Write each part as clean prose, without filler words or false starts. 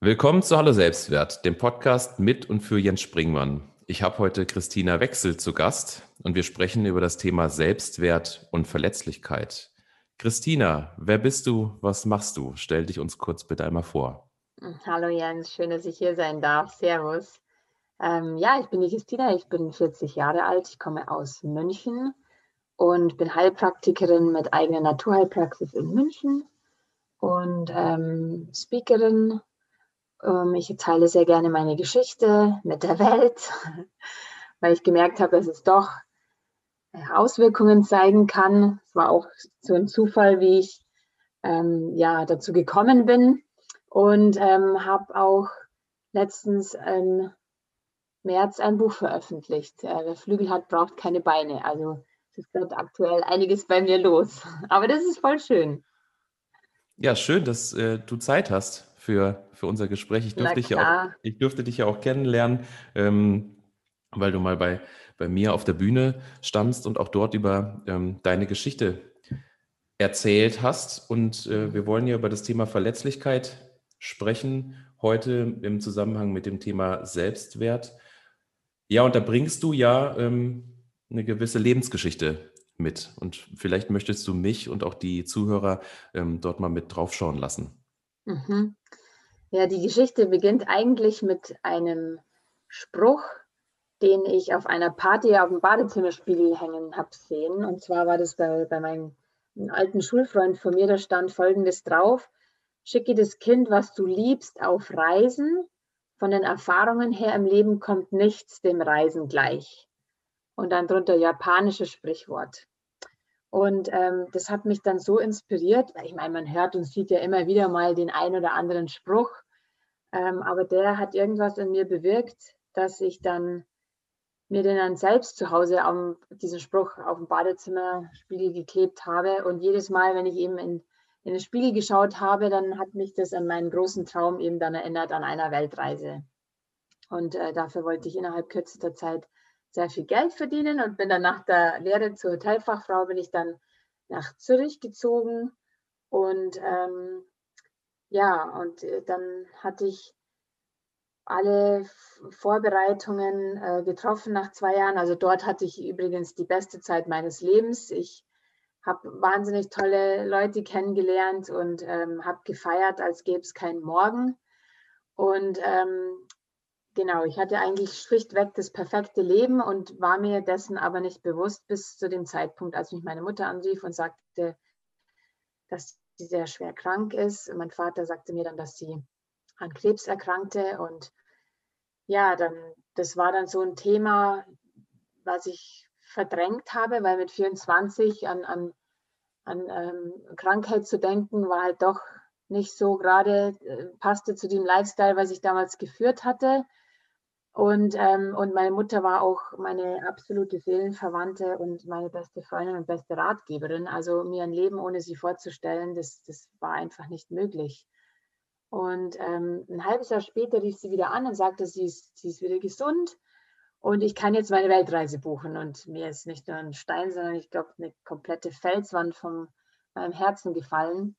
Willkommen zu Hallo Selbstwert, dem Podcast mit und für Jens Springmann. Ich habe heute Christina Wechsel zu Gast und wir sprechen über das Thema Selbstwert und Verletzlichkeit. Christina, wer bist du, was machst du? Stell dich uns kurz bitte einmal vor. Hallo Jens, schön, dass ich hier sein darf. Servus. Ich bin die Christina, ich bin 40 Jahre alt, ich komme aus München und bin Heilpraktikerin mit eigener Naturheilpraxis in München und Speakerin. Ich teile sehr gerne meine Geschichte mit der Welt, weil ich gemerkt habe, dass es doch Auswirkungen zeigen kann. Es war auch so ein Zufall, wie ich dazu gekommen bin und habe auch letztens im März ein Buch veröffentlicht. Wer Flügel hat, braucht keine Beine. Also es ist gerade aktuell einiges bei mir los. Aber das ist voll schön. Ja, schön, dass du Zeit hast für unser Gespräch. Ich durfte dich ja auch kennenlernen, weil du mal bei mir auf der Bühne standst und auch dort über deine Geschichte erzählt hast. Und wir wollen ja über das Thema Verletzlichkeit sprechen, heute im Zusammenhang mit dem Thema Selbstwert. Ja, und da bringst du ja eine gewisse Lebensgeschichte mit. Und vielleicht möchtest du mich und auch die Zuhörer dort mal mit draufschauen lassen. Mhm. Ja, die Geschichte beginnt eigentlich mit einem Spruch, den ich auf einer Party auf dem Badezimmerspiegel hängen habe sehen. Und zwar war das bei meinem alten Schulfreund von mir, da stand Folgendes drauf: Schicke das Kind, was du liebst, auf Reisen. Von den Erfahrungen her im Leben kommt nichts dem Reisen gleich. Und dann drunter japanisches Sprichwort. Und das hat mich dann so inspiriert, weil ich meine, man hört und sieht ja immer wieder mal den einen oder anderen Spruch, aber der hat irgendwas in mir bewirkt, dass ich mir den dann selbst zu Hause diesen Spruch auf dem Badezimmerspiegel geklebt habe. Und jedes Mal, wenn ich eben in den Spiegel geschaut habe, dann hat mich das an meinen großen Traum eben dann erinnert, an einer Weltreise. Und dafür wollte ich innerhalb kürzester Zeit sehr viel Geld verdienen und bin dann nach der Lehre zur Hotelfachfrau nach Zürich gezogen und dann hatte ich alle Vorbereitungen getroffen nach 2 Jahren. Also dort hatte ich übrigens die beste Zeit meines Lebens. Ich habe wahnsinnig tolle Leute kennengelernt und habe gefeiert, als gäbe es keinen Morgen. Und genau, ich hatte eigentlich schlichtweg das perfekte Leben und war mir dessen aber nicht bewusst bis zu dem Zeitpunkt, als mich meine Mutter anrief und sagte, dass sie sehr schwer krank ist. Und mein Vater sagte mir dann, dass sie an Krebs erkrankte. Und ja, das war dann so ein Thema, was ich verdrängt habe, weil mit 24 an Krankheit zu denken, war halt doch nicht so gerade, passte zu dem Lifestyle, was ich damals geführt hatte. Und meine Mutter war auch meine absolute Seelenverwandte und meine beste Freundin und beste Ratgeberin. Also mir ein Leben ohne sie vorzustellen, das war einfach nicht möglich. Und ein halbes Jahr später rief sie wieder an und sagte, sie ist wieder gesund und ich kann jetzt meine Weltreise buchen. Und mir ist nicht nur ein Stein, sondern ich glaube eine komplette Felswand von meinem Herzen gefallen.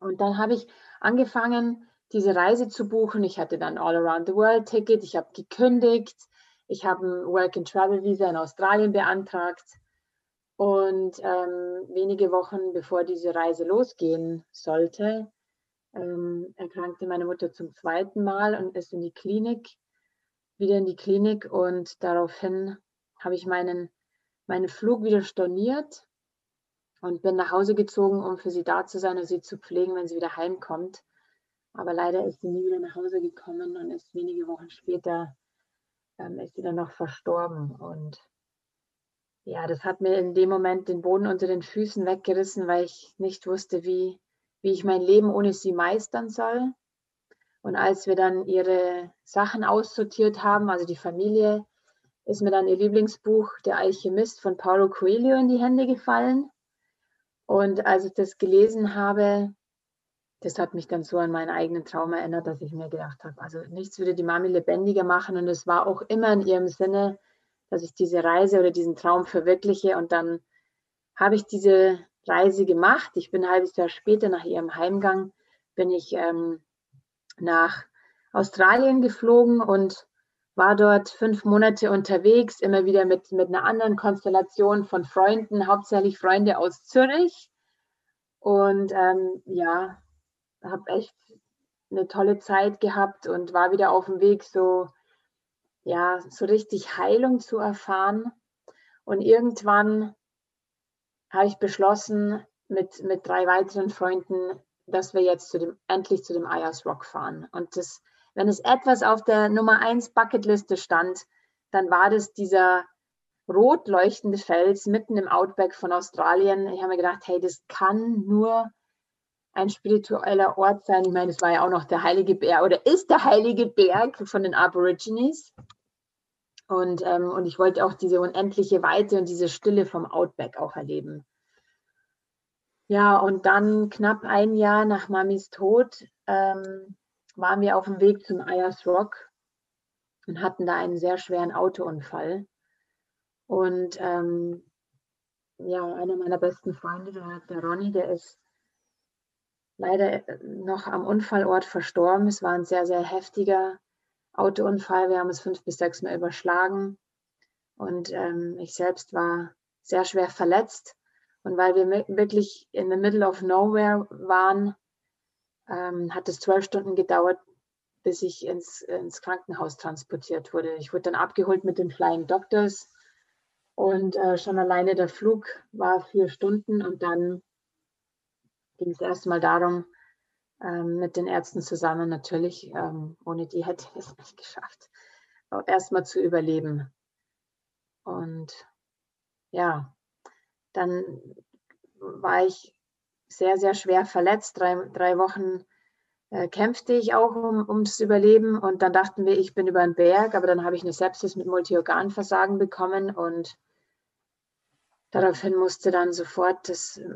Und dann habe ich angefangen, diese Reise zu buchen. Ich hatte dann All-Around-the-World-Ticket, ich habe gekündigt, ich habe ein Work-and-Travel-Visa in Australien beantragt. Und wenige Wochen bevor diese Reise losgehen sollte, erkrankte meine Mutter zum 2. Mal und ist wieder in die Klinik. Und daraufhin habe ich meinen Flug wieder storniert und bin nach Hause gezogen, um für sie da zu sein und sie zu pflegen, wenn sie wieder heimkommt. Aber leider ist sie nie wieder nach Hause gekommen und ist wenige Wochen später ist sie dann noch verstorben. Und ja, das hat mir in dem Moment den Boden unter den Füßen weggerissen, weil ich nicht wusste, wie ich mein Leben ohne sie meistern soll. Und als wir dann ihre Sachen aussortiert haben, also die Familie, ist mir dann ihr Lieblingsbuch Der Alchemist von Paulo Coelho in die Hände gefallen. Und als ich das gelesen habe, das hat mich dann so an meinen eigenen Traum erinnert, dass ich mir gedacht habe, also nichts würde die Mami lebendiger machen. Und es war auch immer in ihrem Sinne, dass ich diese Reise oder diesen Traum verwirkliche. Und dann habe ich diese Reise gemacht. Ich bin ein halbes Jahr später nach ihrem Heimgang, bin ich nach Australien geflogen und war dort 5 Monate unterwegs, immer wieder mit einer anderen Konstellation von Freunden, hauptsächlich Freunde aus Zürich. Und ja, habe echt eine tolle Zeit gehabt und war wieder auf dem Weg, so, ja, so richtig Heilung zu erfahren. Und irgendwann habe ich beschlossen, mit 3 weiteren Freunden, dass wir jetzt endlich zu dem Ayers Rock fahren. Und das, wenn es etwas auf der Nummer 1 Bucketliste stand, dann war das dieser rot leuchtende Fels mitten im Outback von Australien. Ich habe mir gedacht, hey, das kann nur ein spiritueller Ort sein. Ich meine, es war ja auch noch der Heilige Berg oder ist der Heilige Berg von den Aborigines. Und ich wollte auch diese unendliche Weite und diese Stille vom Outback auch erleben. Ja, und dann knapp ein Jahr nach Mamis Tod waren wir auf dem Weg zum Ayers Rock und hatten da einen sehr schweren Autounfall. Und ja, einer meiner besten Freunde, der Ronny, der ist leider noch am Unfallort verstorben. Es war ein sehr, sehr heftiger Autounfall. Wir haben es 5 bis 6 Mal überschlagen. Und ich selbst war sehr schwer verletzt. Und weil wir wirklich in the middle of nowhere waren, hat es 12 Stunden gedauert, bis ich ins Krankenhaus transportiert wurde. Ich wurde dann abgeholt mit den Flying Doctors und schon alleine der Flug war 4 Stunden und dann ging es erstmal darum, mit den Ärzten zusammen natürlich, ohne die hätte ich es nicht geschafft, erstmal zu überleben. Und ja, dann war ich sehr, sehr schwer verletzt. 3 Wochen kämpfte ich auch ums Überleben und dann dachten wir, ich bin über den Berg, aber dann habe ich eine Sepsis mit Multiorganversagen bekommen und daraufhin musste dann sofort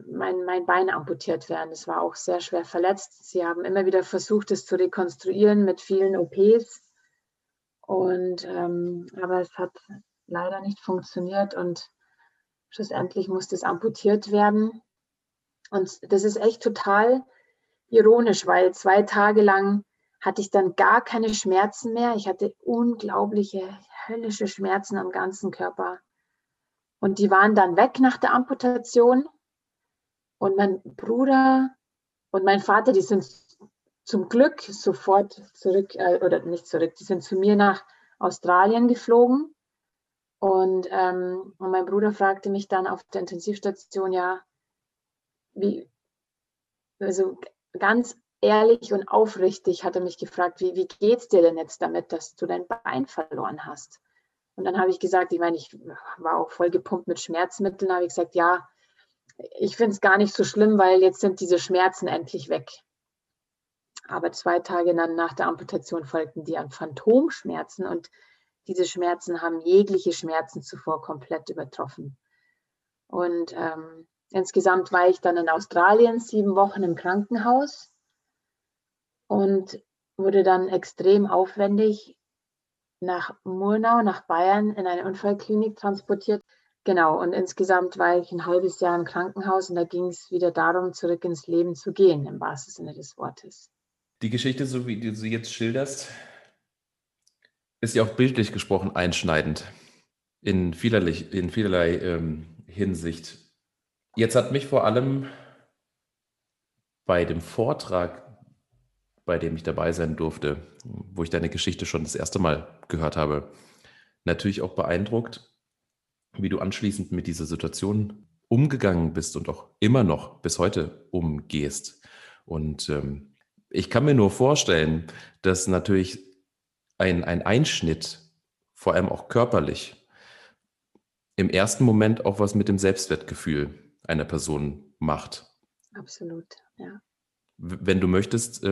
mein Bein amputiert werden. Das war auch sehr schwer verletzt. Sie haben immer wieder versucht, es zu rekonstruieren mit vielen OPs und aber es hat leider nicht funktioniert und schlussendlich musste es amputiert werden. Und das ist echt total ironisch, weil 2 Tage lang hatte ich dann gar keine Schmerzen mehr. Ich hatte unglaubliche, höllische Schmerzen am ganzen Körper. Und die waren dann weg nach der Amputation. Und mein Bruder und mein Vater, die sind zum Glück sofort zurück, oder nicht zurück, die sind zu mir nach Australien geflogen. Und mein Bruder fragte mich dann auf der Intensivstation, ja, also ganz ehrlich und aufrichtig hat er mich gefragt, wie geht's dir denn jetzt damit, dass du dein Bein verloren hast? Und dann habe ich gesagt, ich meine, ich war auch voll gepumpt mit Schmerzmitteln, habe ich gesagt, ja, ich finde es gar nicht so schlimm, weil jetzt sind diese Schmerzen endlich weg. Aber 2 Tage dann nach der Amputation folgten die an Phantomschmerzen und diese Schmerzen haben jegliche Schmerzen zuvor komplett übertroffen. Und insgesamt war ich dann in Australien 7 Wochen im Krankenhaus und wurde dann extrem aufwendig nach Murnau, nach Bayern, in eine Unfallklinik transportiert. Genau, und insgesamt war ich ein halbes Jahr im Krankenhaus und da ging es wieder darum, zurück ins Leben zu gehen, im wahrsten Sinne des Wortes. Die Geschichte, so wie du sie jetzt schilderst, ist ja auch bildlich gesprochen einschneidend in vielerlei Hinsicht. Jetzt hat mich vor allem bei dem Vortrag, bei dem ich dabei sein durfte, wo ich deine Geschichte schon das erste Mal gehört habe, natürlich auch beeindruckt, wie du anschließend mit dieser Situation umgegangen bist und auch immer noch bis heute umgehst. Und ich kann mir nur vorstellen, dass natürlich ein Einschnitt, vor allem auch körperlich, im ersten Moment auch was mit dem Selbstwertgefühl einer Person macht. Absolut, ja. Wenn du möchtest,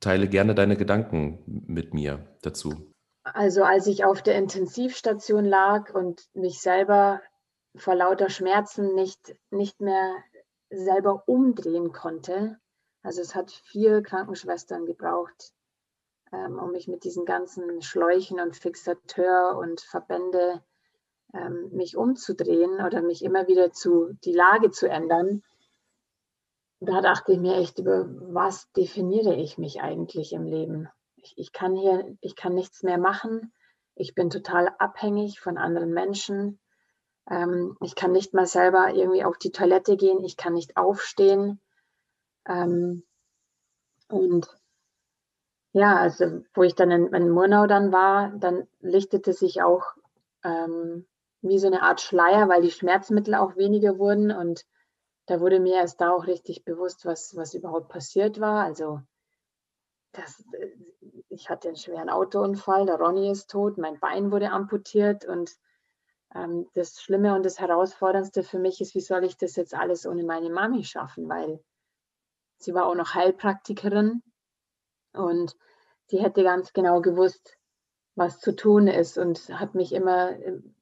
teile gerne deine Gedanken mit mir dazu. Also als ich auf der Intensivstation lag und mich selber vor lauter Schmerzen nicht mehr selber umdrehen konnte, also es hat 4 Krankenschwestern gebraucht, um mich mit diesen ganzen Schläuchen und Fixateur und Verbände mich umzudrehen oder mich immer wieder die Lage zu ändern. Da dachte ich mir echt, über was definiere ich mich eigentlich im Leben? Ich kann nichts mehr machen. Ich bin total abhängig von anderen Menschen. Ich kann nicht mal selber irgendwie auf die Toilette gehen. Ich kann nicht aufstehen. Und ja, also wo ich dann in Murnau dann war, dann lichtete sich auch wie so eine Art Schleier, weil die Schmerzmittel auch weniger wurden. Und da wurde mir erst da auch richtig bewusst, was überhaupt passiert war. Also ich hatte einen schweren Autounfall, der Ronny ist tot, mein Bein wurde amputiert und das Schlimme und das Herausforderndste für mich ist, wie soll ich das jetzt alles ohne meine Mami schaffen, weil sie war auch noch Heilpraktikerin und die hätte ganz genau gewusst, was zu tun ist und hat mich immer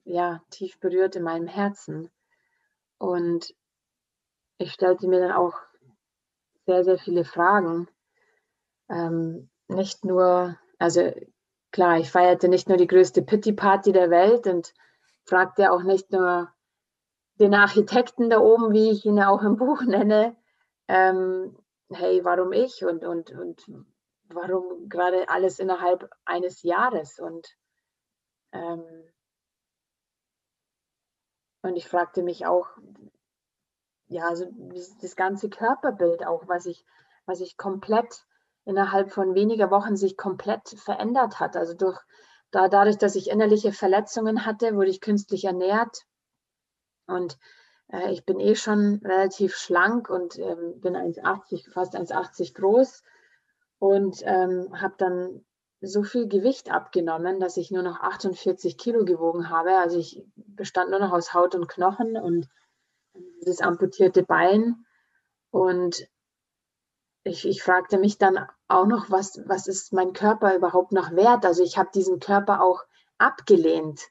ja, tief berührt in meinem Herzen. Und ich stellte mir dann auch sehr, sehr viele Fragen. Nicht nur, also klar, ich feierte nicht nur die größte Pity-Party der Welt und fragte auch nicht nur den Architekten da oben, wie ich ihn auch im Buch nenne, hey, warum ich und warum gerade alles innerhalb eines Jahres? Und ich fragte mich auch, ja, also das ganze Körperbild auch, was ich komplett innerhalb von weniger Wochen sich komplett verändert hat. Also dadurch, dass ich innerliche Verletzungen hatte, wurde ich künstlich ernährt und ich bin eh schon relativ schlank und bin fast 1,80 groß und habe dann so viel Gewicht abgenommen, dass ich nur noch 48 Kilo gewogen habe. Also ich bestand nur noch aus Haut und Knochen und das amputierte Bein und ich fragte mich dann auch noch, was ist mein Körper überhaupt noch wert? Also ich habe diesen Körper auch abgelehnt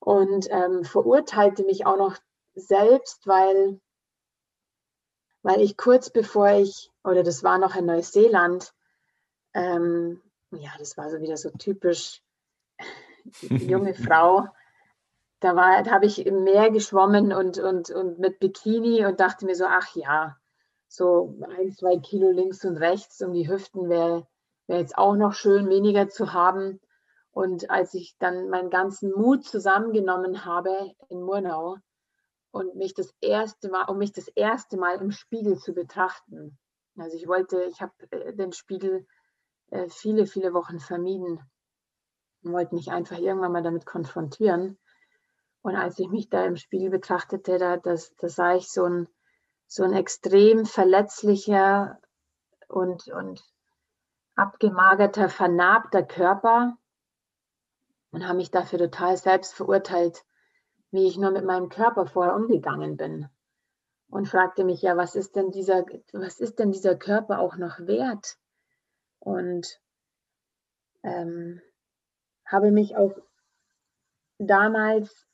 und verurteilte mich auch noch selbst, weil ich kurz bevor oder das war noch in Neuseeland, ja, das war so wieder so typisch junge Frau, da habe ich im Meer geschwommen und mit Bikini und dachte mir so, ach ja, so 1-2 Kilo links und rechts um die Hüften wäre jetzt auch noch schön, weniger zu haben. Und als ich dann meinen ganzen Mut zusammengenommen habe in Murnau und mich das erste Mal im Spiegel zu betrachten. Also ich habe den Spiegel viele, viele Wochen vermieden und wollte mich einfach irgendwann mal damit konfrontieren. Und als ich mich da im Spiegel betrachtete, da sah ich so ein extrem verletzlicher und abgemagerter, vernarbter Körper und habe mich dafür total selbst verurteilt, wie ich nur mit meinem Körper vorher umgegangen bin und fragte mich, ja, was ist denn dieser Körper auch noch wert? Und habe mich auch damals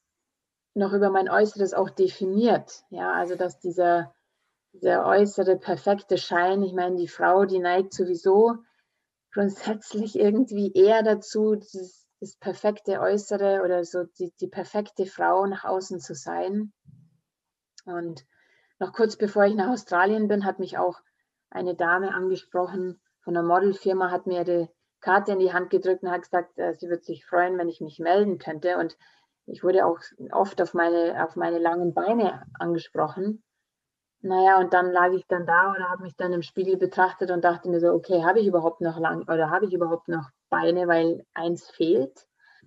noch über mein Äußeres auch definiert, ja, also dass der äußere perfekte Schein, ich meine, die Frau, die neigt sowieso grundsätzlich irgendwie eher dazu, das perfekte Äußere oder so die perfekte Frau nach außen zu sein. Und noch kurz bevor ich nach Australien bin, hat mich auch eine Dame angesprochen von einer Modelfirma, hat mir ihre Karte in die Hand gedrückt und hat gesagt, sie würde sich freuen, wenn ich mich melden könnte. Und ich wurde auch oft auf meine langen Beine angesprochen. Naja, und dann lag ich dann da oder habe mich dann im Spiegel betrachtet und dachte mir so, okay, habe ich überhaupt noch lang oder habe ich überhaupt noch Beine, weil eins fehlt.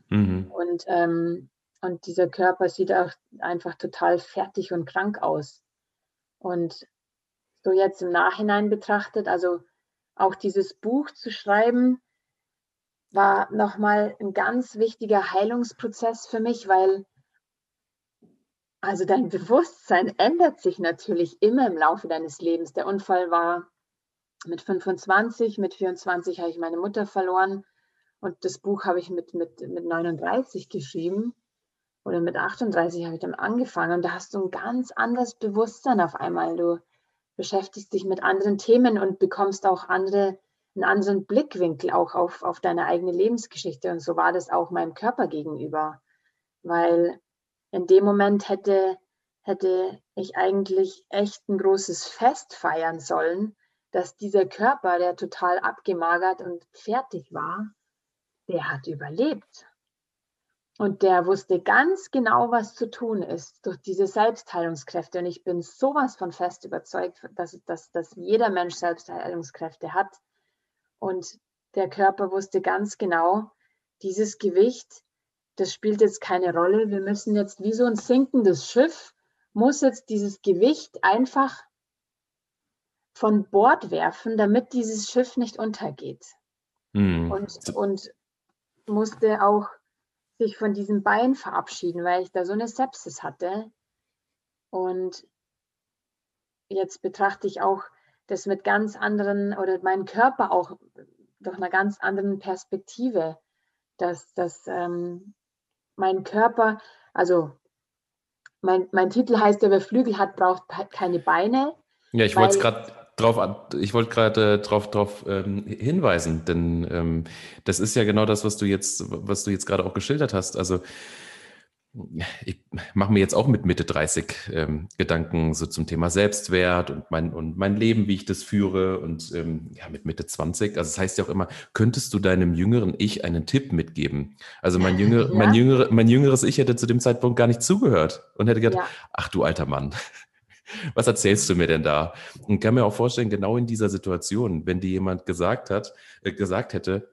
Mhm. Und dieser Körper sieht auch einfach total fertig und krank aus. Und so jetzt im Nachhinein betrachtet, also auch dieses Buch zu schreiben, war nochmal ein ganz wichtiger Heilungsprozess für mich, weil also dein Bewusstsein ändert sich natürlich immer im Laufe deines Lebens. Der Unfall war mit 25, mit 24 habe ich meine Mutter verloren und das Buch habe ich mit 39 geschrieben oder mit 38 habe ich dann angefangen und da hast du ein ganz anderes Bewusstsein auf einmal. Du beschäftigst dich mit anderen Themen und bekommst auch einen anderen Blickwinkel auch auf deine eigene Lebensgeschichte und so war das auch meinem Körper gegenüber, weil in dem Moment hätte ich eigentlich echt ein großes Fest feiern sollen, dass dieser Körper, der total abgemagert und fertig war, der hat überlebt. Und der wusste ganz genau, was zu tun ist durch diese Selbstheilungskräfte. Und ich bin sowas von fest überzeugt, dass jeder Mensch Selbstheilungskräfte hat. Und der Körper wusste ganz genau, dieses Gewicht, das spielt jetzt keine Rolle. Wir müssen jetzt wie so ein sinkendes Schiff, muss jetzt dieses Gewicht einfach von Bord werfen, damit dieses Schiff nicht untergeht. Mhm. Und musste auch sich von diesem Bein verabschieden, weil ich da so eine Sepsis hatte. Und jetzt betrachte ich auch das mit ganz anderen, oder meinen Körper auch durch einer ganz anderen Perspektive, dass mein Körper, also mein Titel heißt ja, wer Flügel hat, braucht keine Beine. Ja, ich wollte gerade drauf hinweisen, denn das ist ja genau das, was du jetzt gerade auch geschildert hast. Also ich mache mir jetzt auch mit Mitte 30 Gedanken so zum Thema Selbstwert und mein Leben, wie ich das führe, und mit Mitte 20. Also es heißt ja auch immer, könntest du deinem jüngeren Ich einen Tipp mitgeben? Also mein jüngeres Ich hätte zu dem Zeitpunkt gar nicht zugehört und hätte gedacht, ach du alter Mann, was erzählst du mir denn da? Und kann mir auch vorstellen, genau in dieser Situation, wenn dir jemand gesagt hätte,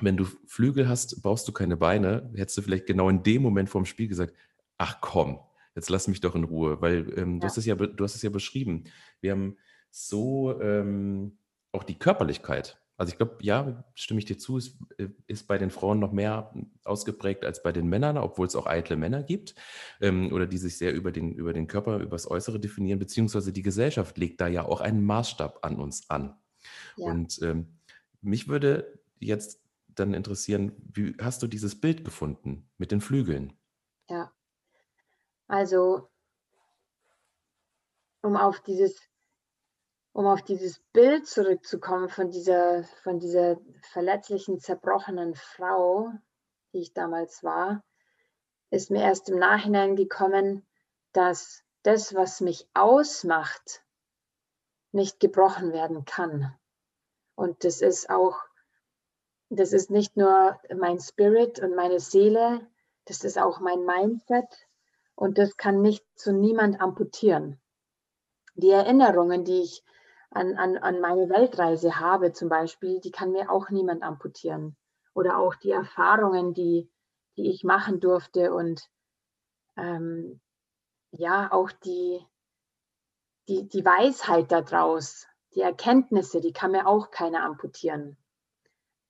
wenn du Flügel hast, brauchst du keine Beine, hättest du vielleicht genau in dem Moment vorm Spiel gesagt, ach komm, jetzt lass mich doch in Ruhe, weil du hast es ja beschrieben. Wir haben so auch die Körperlichkeit. Also ich glaube, ja, stimme ich dir zu, es ist bei den Frauen noch mehr ausgeprägt als bei den Männern, obwohl es auch eitle Männer gibt oder die sich sehr über den Körper, über das Äußere definieren, beziehungsweise die Gesellschaft legt da ja auch einen Maßstab an uns an. Ja. Und mich würde jetzt dann interessieren, wie hast du dieses Bild gefunden mit den Flügeln? Ja, also um auf dieses Bild zurückzukommen von dieser verletzlichen, zerbrochenen Frau, die ich damals war, ist mir erst im Nachhinein gekommen, dass das, was mich ausmacht, nicht gebrochen werden kann. Und das ist nicht nur mein Spirit und meine Seele, das ist auch mein Mindset, und das kann nicht zu niemand amputieren. Die Erinnerungen, die ich an meine Weltreise habe zum Beispiel, die kann mir auch niemand amputieren. Oder auch die Erfahrungen, die ich machen durfte, und auch die Weisheit daraus, die Erkenntnisse, die kann mir auch keiner amputieren.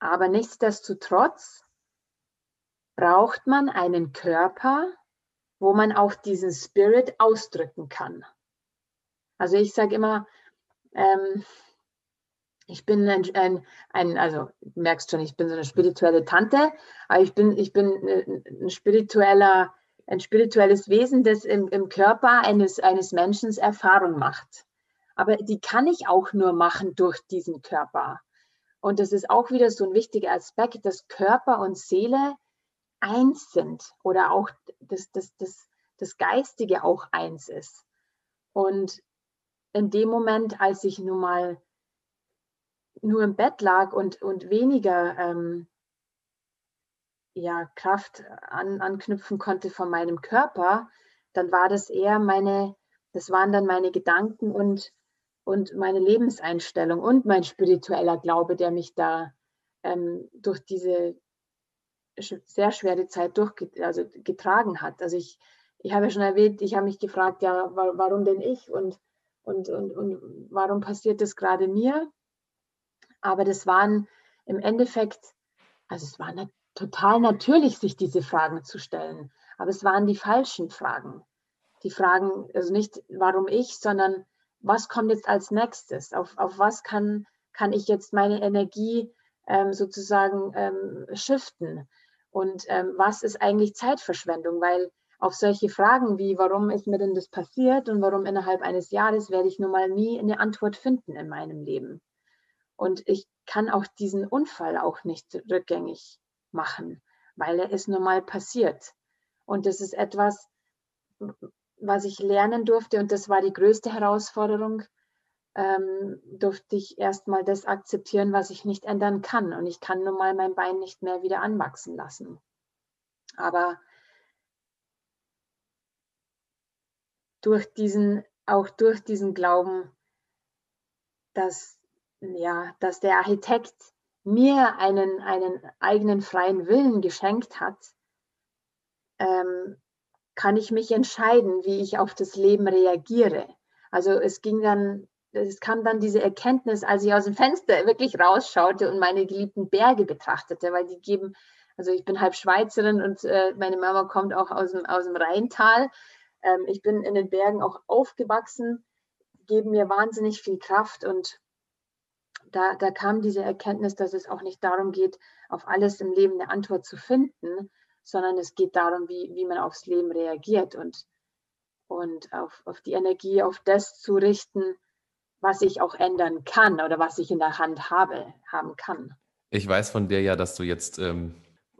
Aber nichtsdestotrotz braucht man einen Körper, wo man auch diesen Spirit ausdrücken kann. Also ich sage immer, ich bin also du merkst schon, ich bin so eine spirituelle Tante, aber ich bin ein spirituelles Wesen, das im Körper eines Menschen Erfahrung macht. Aber die kann ich auch nur machen durch diesen Körper. Und das ist auch wieder so ein wichtiger Aspekt, dass Körper und Seele eins sind oder auch das Geistige auch eins ist. Und in dem Moment, als ich nun mal nur im Bett lag und weniger Kraft anknüpfen konnte von meinem Körper, dann war das eher das waren dann meine Gedanken und meine Lebenseinstellung und mein spiritueller Glaube, der mich da durch diese sehr schwere Zeit getragen hat. Also ich habe ja schon erwähnt, ich habe mich gefragt, ja, warum denn ich und warum passiert das gerade mir? Aber das waren im Endeffekt, also es war total natürlich, sich diese Fragen zu stellen, aber es waren die falschen Fragen. Die Fragen, also nicht warum ich, sondern was kommt jetzt als nächstes? Auf was kann ich jetzt meine Energie sozusagen shiften? Und was ist eigentlich Zeitverschwendung? Weil auf solche Fragen wie, warum ist mir denn das passiert und warum innerhalb eines Jahres, werde ich nun mal nie eine Antwort finden in meinem Leben. Und ich kann auch diesen Unfall auch nicht rückgängig machen, weil er ist nun mal passiert. Und das ist etwas, was ich lernen durfte, und das war die größte Herausforderung, durfte ich erstmal das akzeptieren, was ich nicht ändern kann. Und ich kann nun mal mein Bein nicht mehr wieder anwachsen lassen. Aber durch diesen Glauben, dass der Architekt mir einen eigenen freien Willen geschenkt hat, kann ich mich entscheiden, wie ich auf das Leben reagiere. Also es kam dann diese Erkenntnis, als ich aus dem Fenster wirklich rausschaute und meine geliebten Berge betrachtete, weil die geben, also ich bin halb Schweizerin und meine Mama kommt auch aus dem Rheintal. Ich bin in den Bergen auch aufgewachsen, geben mir wahnsinnig viel Kraft, und da kam diese Erkenntnis, dass es auch nicht darum geht, auf alles im Leben eine Antwort zu finden, sondern es geht darum, wie man aufs Leben reagiert und auf die Energie, auf das zu richten, was ich auch ändern kann oder was ich in der Hand haben kann. Ich weiß von dir ja, dass du jetzt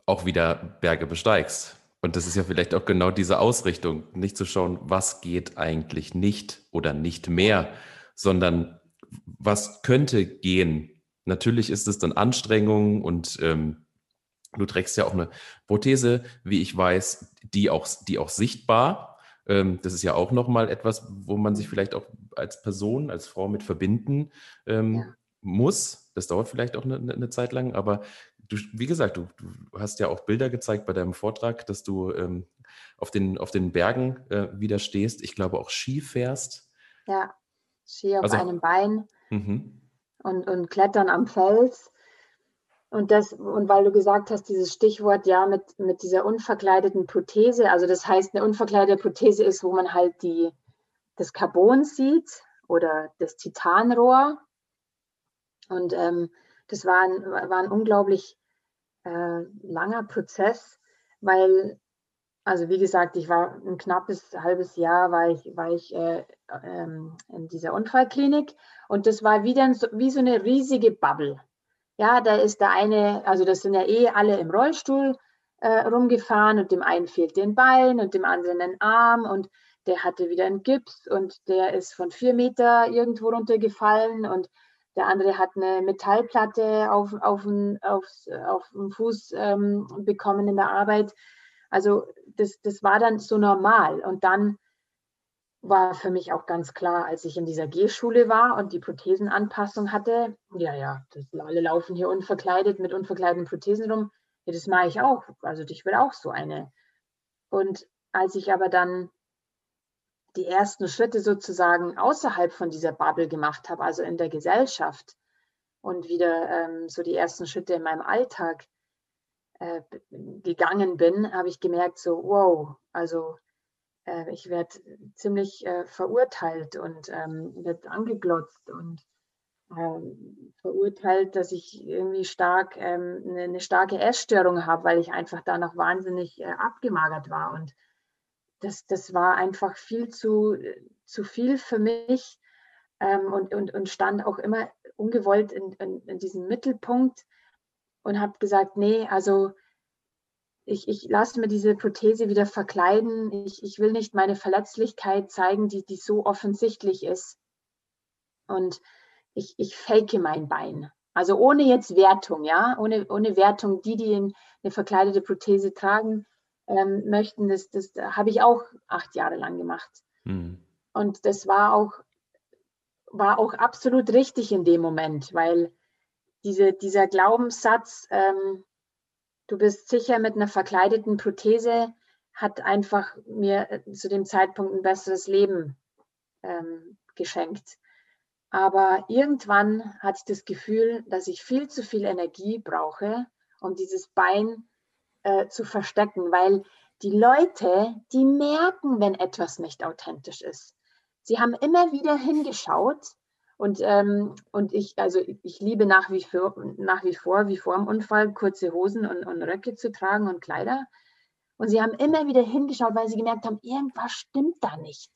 auch wieder Berge besteigst. Und das ist ja vielleicht auch genau diese Ausrichtung, nicht zu schauen, was geht eigentlich nicht oder nicht mehr, sondern was könnte gehen. Natürlich ist es dann Anstrengung und du trägst ja auch eine Prothese, wie ich weiß, die auch sichtbar. Das ist ja auch nochmal etwas, wo man sich vielleicht auch als Person, als Frau mit verbinden muss. Das dauert vielleicht auch eine Zeit lang, aber wie gesagt, du hast ja auch Bilder gezeigt bei deinem Vortrag, dass du auf den Bergen wieder stehst. Ich glaube, auch Ski fährst. Ja, Ski auf einem Bein und Klettern am Fels. Und weil du gesagt hast, dieses Stichwort mit dieser unverkleideten Prothese, also das heißt, eine unverkleidete Prothese ist, wo man halt das Carbon sieht oder das Titanrohr. Und das war ein unglaublich langer Prozess, weil, also wie gesagt, ich war ein knappes halbes Jahr, war ich in dieser Unfallklinik, und das war wieder wie so eine riesige Bubble. Ja, da ist der eine, also das sind ja alle im Rollstuhl rumgefahren, und dem einen fehlt ein Bein und dem anderen ein Arm, und der hatte wieder einen Gips und der ist von 4 Meter irgendwo runtergefallen, und der andere hat eine Metallplatte auf den Fuß bekommen in der Arbeit. Also das war dann so normal. Und dann war für mich auch ganz klar, als ich in dieser Gehschule war und die Prothesenanpassung hatte, alle laufen hier unverkleidet mit unverkleideten Prothesen rum. Ja, das mache ich auch. Also ich will auch so eine. Und als ich aber dann die ersten Schritte sozusagen außerhalb von dieser Bubble gemacht habe, also in der Gesellschaft, und wieder so die ersten Schritte in meinem Alltag gegangen bin, habe ich gemerkt, so wow, also ich werde ziemlich verurteilt und werde angeglotzt und verurteilt, dass ich irgendwie eine starke Essstörung habe, weil ich einfach danach wahnsinnig abgemagert war, und das war einfach viel zu viel für mich, und stand auch immer ungewollt in diesem Mittelpunkt und habe gesagt, nee, also ich lasse mir diese Prothese wieder verkleiden. Ich will nicht meine Verletzlichkeit zeigen, die so offensichtlich ist. Und ich fake mein Bein. Also ohne jetzt Wertung, ja, ohne Wertung. Die eine verkleidete Prothese tragen möchten, das habe ich auch 8 Jahre lang gemacht. Mhm. Und das war auch absolut richtig in dem Moment, weil dieser Glaubenssatz, du bist sicher mit einer verkleideten Prothese, hat einfach mir zu dem Zeitpunkt ein besseres Leben geschenkt. Aber irgendwann hatte ich das Gefühl, dass ich viel zu viel Energie brauche, um dieses Bein zu verstecken, weil die Leute, die merken, wenn etwas nicht authentisch ist. Sie haben immer wieder hingeschaut, und ich liebe nach wie vor, wie vor dem Unfall, kurze Hosen und Röcke zu tragen und Kleider. Und sie haben immer wieder hingeschaut, weil sie gemerkt haben, irgendwas stimmt da nicht.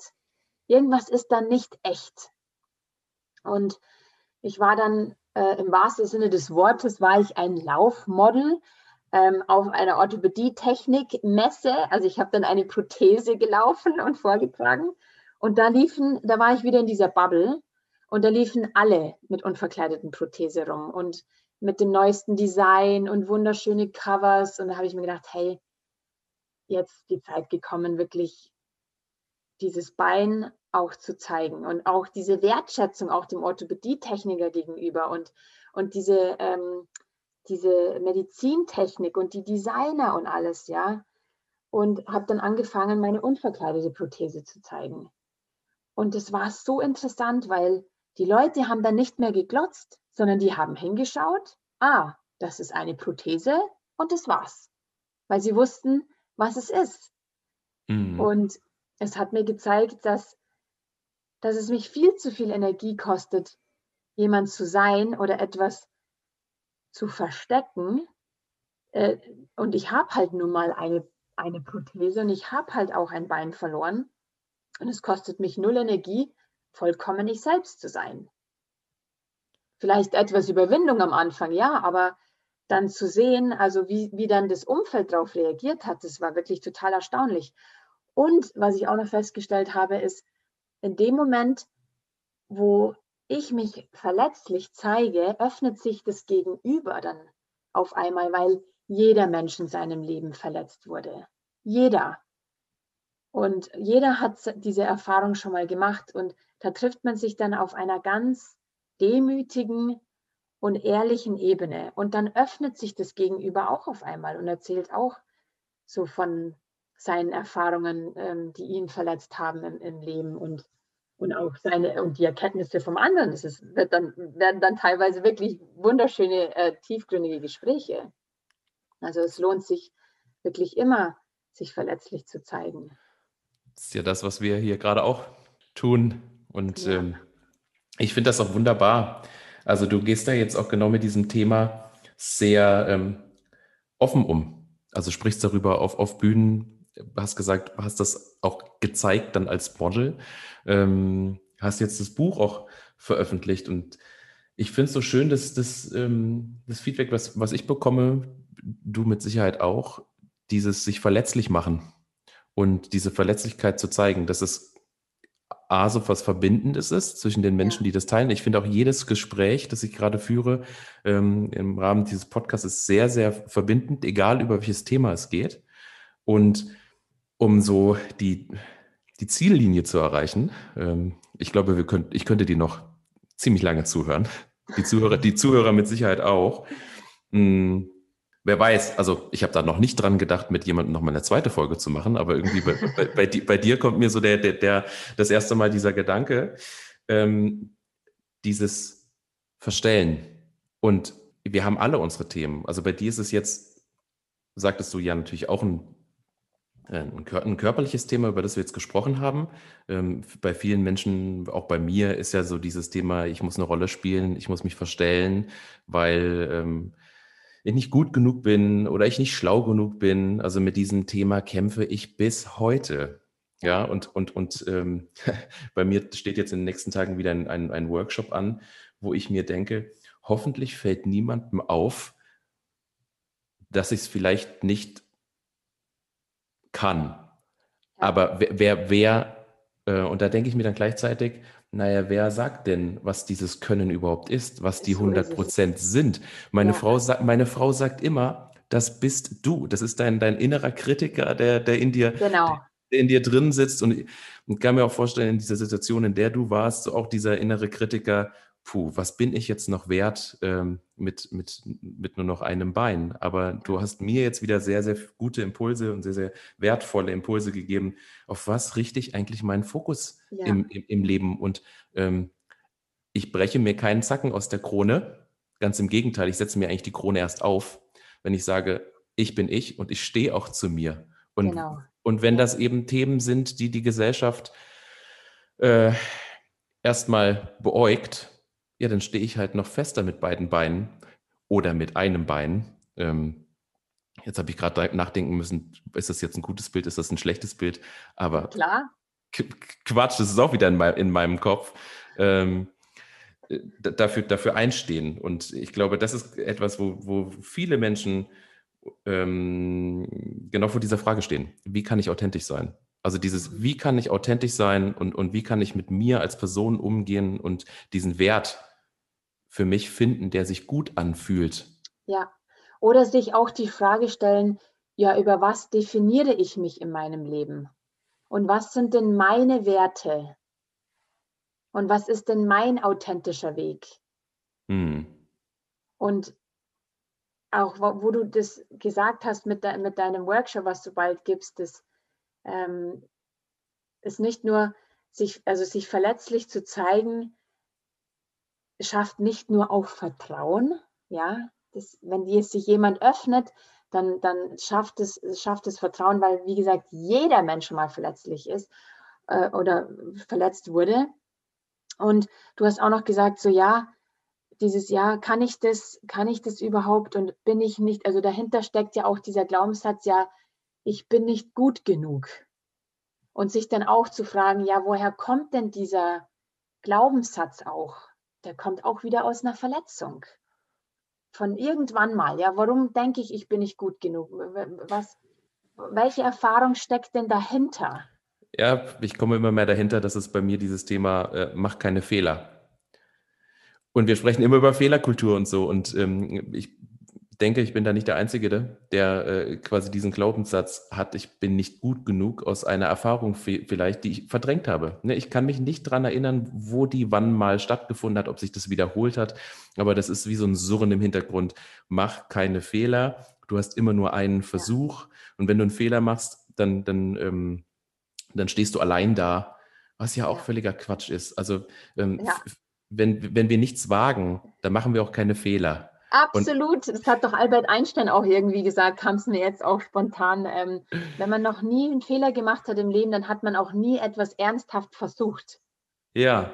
Irgendwas ist da nicht echt. Und ich war dann im wahrsten Sinne des Wortes, war ich ein Laufmodel, auf einer Orthopädie-Technik-Messe. Also ich habe dann eine Prothese gelaufen und vorgetragen. Und da war ich wieder in dieser Bubble. Und da liefen alle mit unverkleideten Prothese rum und mit dem neuesten Design und wunderschöne Covers. Und da habe ich mir gedacht, hey, jetzt die Zeit gekommen, wirklich dieses Bein auch zu zeigen und auch diese Wertschätzung auch dem Orthopädie-Techniker gegenüber und diese Medizintechnik und die Designer und alles, ja. Und habe dann angefangen, meine unverkleidete Prothese zu zeigen. Und es war so interessant, weil die Leute haben dann nicht mehr geglotzt, sondern die haben hingeschaut, ah, das ist eine Prothese und das war's. Weil sie wussten, was es ist. Mhm. Und es hat mir gezeigt, dass es mich viel zu viel Energie kostet, jemand zu sein oder etwas zu verstecken. Und ich habe halt nun mal eine Prothese und ich habe halt auch ein Bein verloren. Und es kostet mich null Energie, vollkommen ich selbst zu sein. Vielleicht etwas Überwindung am Anfang, ja, aber dann zu sehen, also wie dann das Umfeld darauf reagiert hat, das war wirklich total erstaunlich. Und was ich auch noch festgestellt habe, ist, in dem Moment, wo ich mich verletzlich zeige, öffnet sich das Gegenüber dann auf einmal, weil jeder Mensch in seinem Leben verletzt wurde. Jeder. Und jeder hat diese Erfahrung schon mal gemacht. Und da trifft man sich dann auf einer ganz demütigen und ehrlichen Ebene. Und dann öffnet sich das Gegenüber auch auf einmal und erzählt auch so von seinen Erfahrungen, die ihn verletzt haben im Leben und auch die Erkenntnisse vom anderen. Werden dann teilweise wirklich wunderschöne, tiefgründige Gespräche. Also es lohnt sich wirklich immer, sich verletzlich zu zeigen. Das ist ja das, was wir hier gerade auch tun. Und ja. Ich finde das auch wunderbar. Also du gehst da jetzt auch genau mit diesem Thema sehr offen um. Also sprichst darüber auf Bühnen, hast gesagt, hast das auch gezeigt dann als Model, hast jetzt das Buch auch veröffentlicht. Und ich finde es so schön, dass das Feedback, was ich bekomme, du mit Sicherheit auch, dieses sich verletzlich machen und diese Verletzlichkeit zu zeigen, dass es A, so was Verbindendes ist zwischen den Menschen, die das teilen. Ich finde auch jedes Gespräch, das ich gerade führe, im Rahmen dieses Podcasts ist sehr, sehr verbindend, egal über welches Thema es geht. Und um so die Ziellinie zu erreichen, ich glaube, ich könnte die noch ziemlich lange zuhören. Die Zuhörer mit Sicherheit auch. Wer weiß, also ich habe da noch nicht dran gedacht, mit jemandem nochmal eine zweite Folge zu machen, aber irgendwie bei dir kommt mir so das erste Mal dieser Gedanke, dieses Verstellen. Und wir haben alle unsere Themen. Also bei dir ist es jetzt, sagtest du ja natürlich auch ein körperliches Thema, über das wir jetzt gesprochen haben. Bei vielen Menschen, auch bei mir, ist ja so dieses Thema, ich muss eine Rolle spielen, ich muss mich verstellen, weil ich nicht gut genug bin oder ich nicht schlau genug bin. Also mit diesem Thema kämpfe ich bis heute. Ja, und bei mir steht jetzt in den nächsten Tagen wieder ein Workshop an, wo ich mir denke, hoffentlich fällt niemandem auf, dass ich es vielleicht nicht kann. Aber wer und da denke ich mir dann gleichzeitig, naja, wer sagt denn, was dieses Können überhaupt ist, was die 100% sind? Meine Frau sagt immer, das bist du. Das ist dein innerer Kritiker, der in dir, genau, der in dir drin sitzt. Und kann mir auch vorstellen, in dieser Situation, in der du warst, so auch dieser innere Kritiker, was bin ich jetzt noch wert mit nur noch einem Bein? Aber du hast mir jetzt wieder sehr, sehr gute Impulse und sehr, sehr wertvolle Impulse gegeben, auf was richte ich eigentlich meinen Fokus im Leben? Und ich breche mir keinen Zacken aus der Krone. Ganz im Gegenteil, ich setze mir eigentlich die Krone erst auf, wenn ich sage, ich bin ich und ich stehe auch zu mir. Und, genau, und wenn das eben Themen sind, die Gesellschaft erstmal beäugt, ja, dann stehe ich halt noch fester mit beiden Beinen oder mit einem Bein. Jetzt habe ich gerade nachdenken müssen, ist das jetzt ein gutes Bild, ist das ein schlechtes Bild? Aber klar. Quatsch, das ist auch wieder in meinem Kopf. Dafür einstehen. Und ich glaube, das ist etwas, wo viele Menschen genau vor dieser Frage stehen. Wie kann ich authentisch sein? Also dieses, wie kann ich authentisch sein und wie kann ich mit mir als Person umgehen und diesen Wert für mich finden, der sich gut anfühlt. Ja, oder sich auch die Frage stellen, ja, über was definiere ich mich in meinem Leben? Und was sind denn meine Werte? Und was ist denn mein authentischer Weg? Hm. Und auch, wo du das gesagt hast mit deinem Workshop, was du bald gibst, das ist nicht nur, sich verletzlich zu zeigen, schafft nicht nur auch Vertrauen, ja, das, wenn jetzt sich jemand öffnet, dann schafft es Vertrauen, weil, wie gesagt, jeder Mensch schon mal verletzlich ist oder verletzt wurde. Und du hast auch noch gesagt, so ja, dieses Jahr, kann ich das überhaupt und bin ich nicht, also dahinter steckt ja auch dieser Glaubenssatz, ja, ich bin nicht gut genug. Und sich dann auch zu fragen, ja, woher kommt denn dieser Glaubenssatz auch? Der kommt auch wieder aus einer Verletzung. Von irgendwann mal, ja, warum denke ich, ich bin nicht gut genug? Welche Erfahrung steckt denn dahinter? Ja, ich komme immer mehr dahinter, dass es bei mir dieses Thema, mach keine Fehler. Und wir sprechen immer über Fehlerkultur und so. Und ich denke, ich bin da nicht der Einzige, der quasi diesen Glaubenssatz hat, ich bin nicht gut genug, aus einer Erfahrung vielleicht, die ich verdrängt habe. Ne, ich kann mich nicht dran erinnern, wo die wann mal stattgefunden hat, ob sich das wiederholt hat. Aber das ist wie so ein Surren im Hintergrund. Mach keine Fehler, du hast immer nur einen Versuch. Ja. Und wenn du einen Fehler machst, dann stehst du allein da, was ja auch völliger Quatsch ist. Also Wenn wir nichts wagen, dann machen wir auch keine Fehler. Absolut, das hat doch Albert Einstein auch irgendwie gesagt, kam es mir jetzt auch spontan. Wenn man noch nie einen Fehler gemacht hat im Leben, dann hat man auch nie etwas ernsthaft versucht. Ja.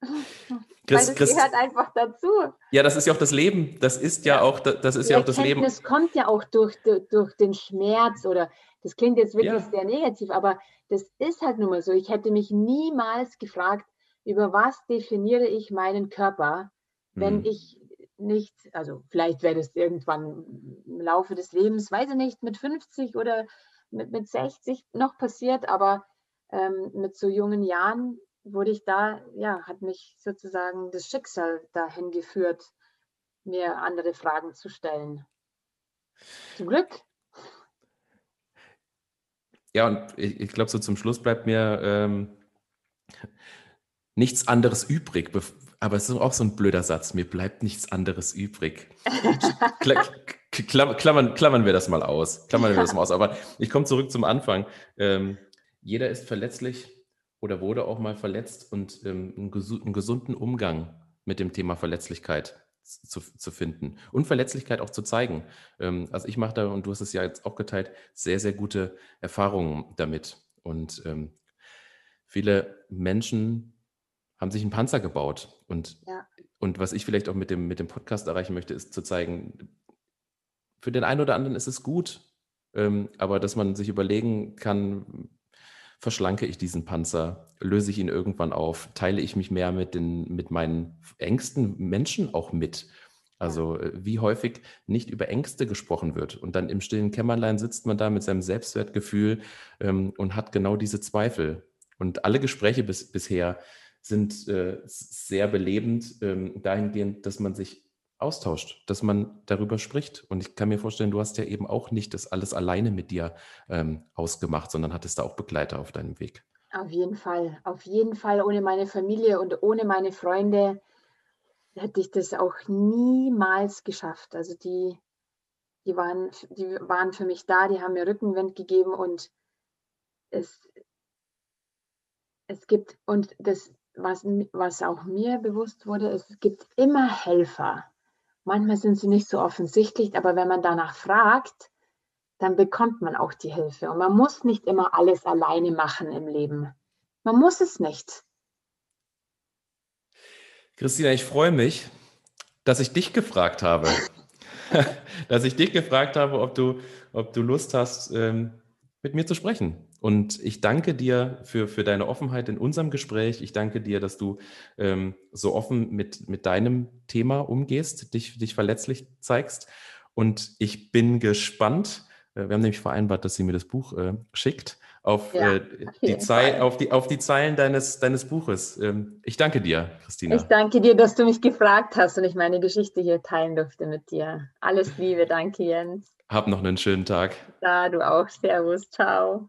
Weil das gehört einfach dazu. Ja, das ist ja auch das Leben. Das ist ja auch das Leben. Das kommt ja auch durch den Schmerz oder das klingt jetzt wirklich sehr negativ, aber das ist halt nun mal so. Ich hätte mich niemals gefragt, über was definiere ich meinen Körper, wenn ich nicht, also vielleicht wäre das irgendwann im Laufe des Lebens, weiß ich nicht, mit 50 oder mit 60 noch passiert, aber mit so jungen Jahren wurde ich da, hat mich sozusagen das Schicksal dahin geführt, mir andere Fragen zu stellen. Zum Glück. Ja, und ich glaube, so zum Schluss bleibt mir nichts anderes übrig, aber es ist auch so ein blöder Satz, mir bleibt nichts anderes übrig. Klammern wir das mal aus. Aber ich komme zurück zum Anfang. Jeder ist verletzlich oder wurde auch mal verletzt und einen gesunden Umgang mit dem Thema Verletzlichkeit zu finden und Verletzlichkeit auch zu zeigen. Also ich mache da, und du hast es ja jetzt auch geteilt, sehr, sehr gute Erfahrungen damit. Und viele Menschen haben sich einen Panzer gebaut. Und was ich vielleicht auch mit dem Podcast erreichen möchte, ist zu zeigen, für den einen oder anderen ist es gut, aber dass man sich überlegen kann, verschlanke ich diesen Panzer, löse ich ihn irgendwann auf, teile ich mich mehr mit meinen engsten Menschen auch mit. Also wie häufig nicht über Ängste gesprochen wird. Und dann im stillen Kämmerlein sitzt man da mit seinem Selbstwertgefühl und hat genau diese Zweifel. Und alle Gespräche bisher sind sehr belebend dahingehend, dass man sich austauscht, dass man darüber spricht. Und ich kann mir vorstellen, du hast ja eben auch nicht das alles alleine mit dir ausgemacht, sondern hattest da auch Begleiter auf deinem Weg. Auf jeden Fall. Ohne meine Familie und ohne meine Freunde hätte ich das auch niemals geschafft. Also die waren für mich da, die haben mir Rückenwind gegeben und es gibt, und das, was auch mir bewusst wurde, es gibt immer Helfer. Manchmal sind sie nicht so offensichtlich, aber wenn man danach fragt, dann bekommt man auch die Hilfe. Und man muss nicht immer alles alleine machen im Leben. Man muss es nicht. Christina, ich freue mich, dass ich dich gefragt habe. ob du Lust hast, mit mir zu sprechen. Und ich danke dir für deine Offenheit in unserem Gespräch. Ich danke dir, dass du so offen mit deinem Thema umgehst, dich verletzlich zeigst. Und ich bin gespannt. Wir haben nämlich vereinbart, dass sie mir das Buch schickt. Auf die Zeilen deines Buches. Ich danke dir, Christina. Ich danke dir, dass du mich gefragt hast und ich meine Geschichte hier teilen durfte mit dir. Alles Liebe, danke Jens. Hab noch einen schönen Tag. Ja, du auch. Servus, ciao.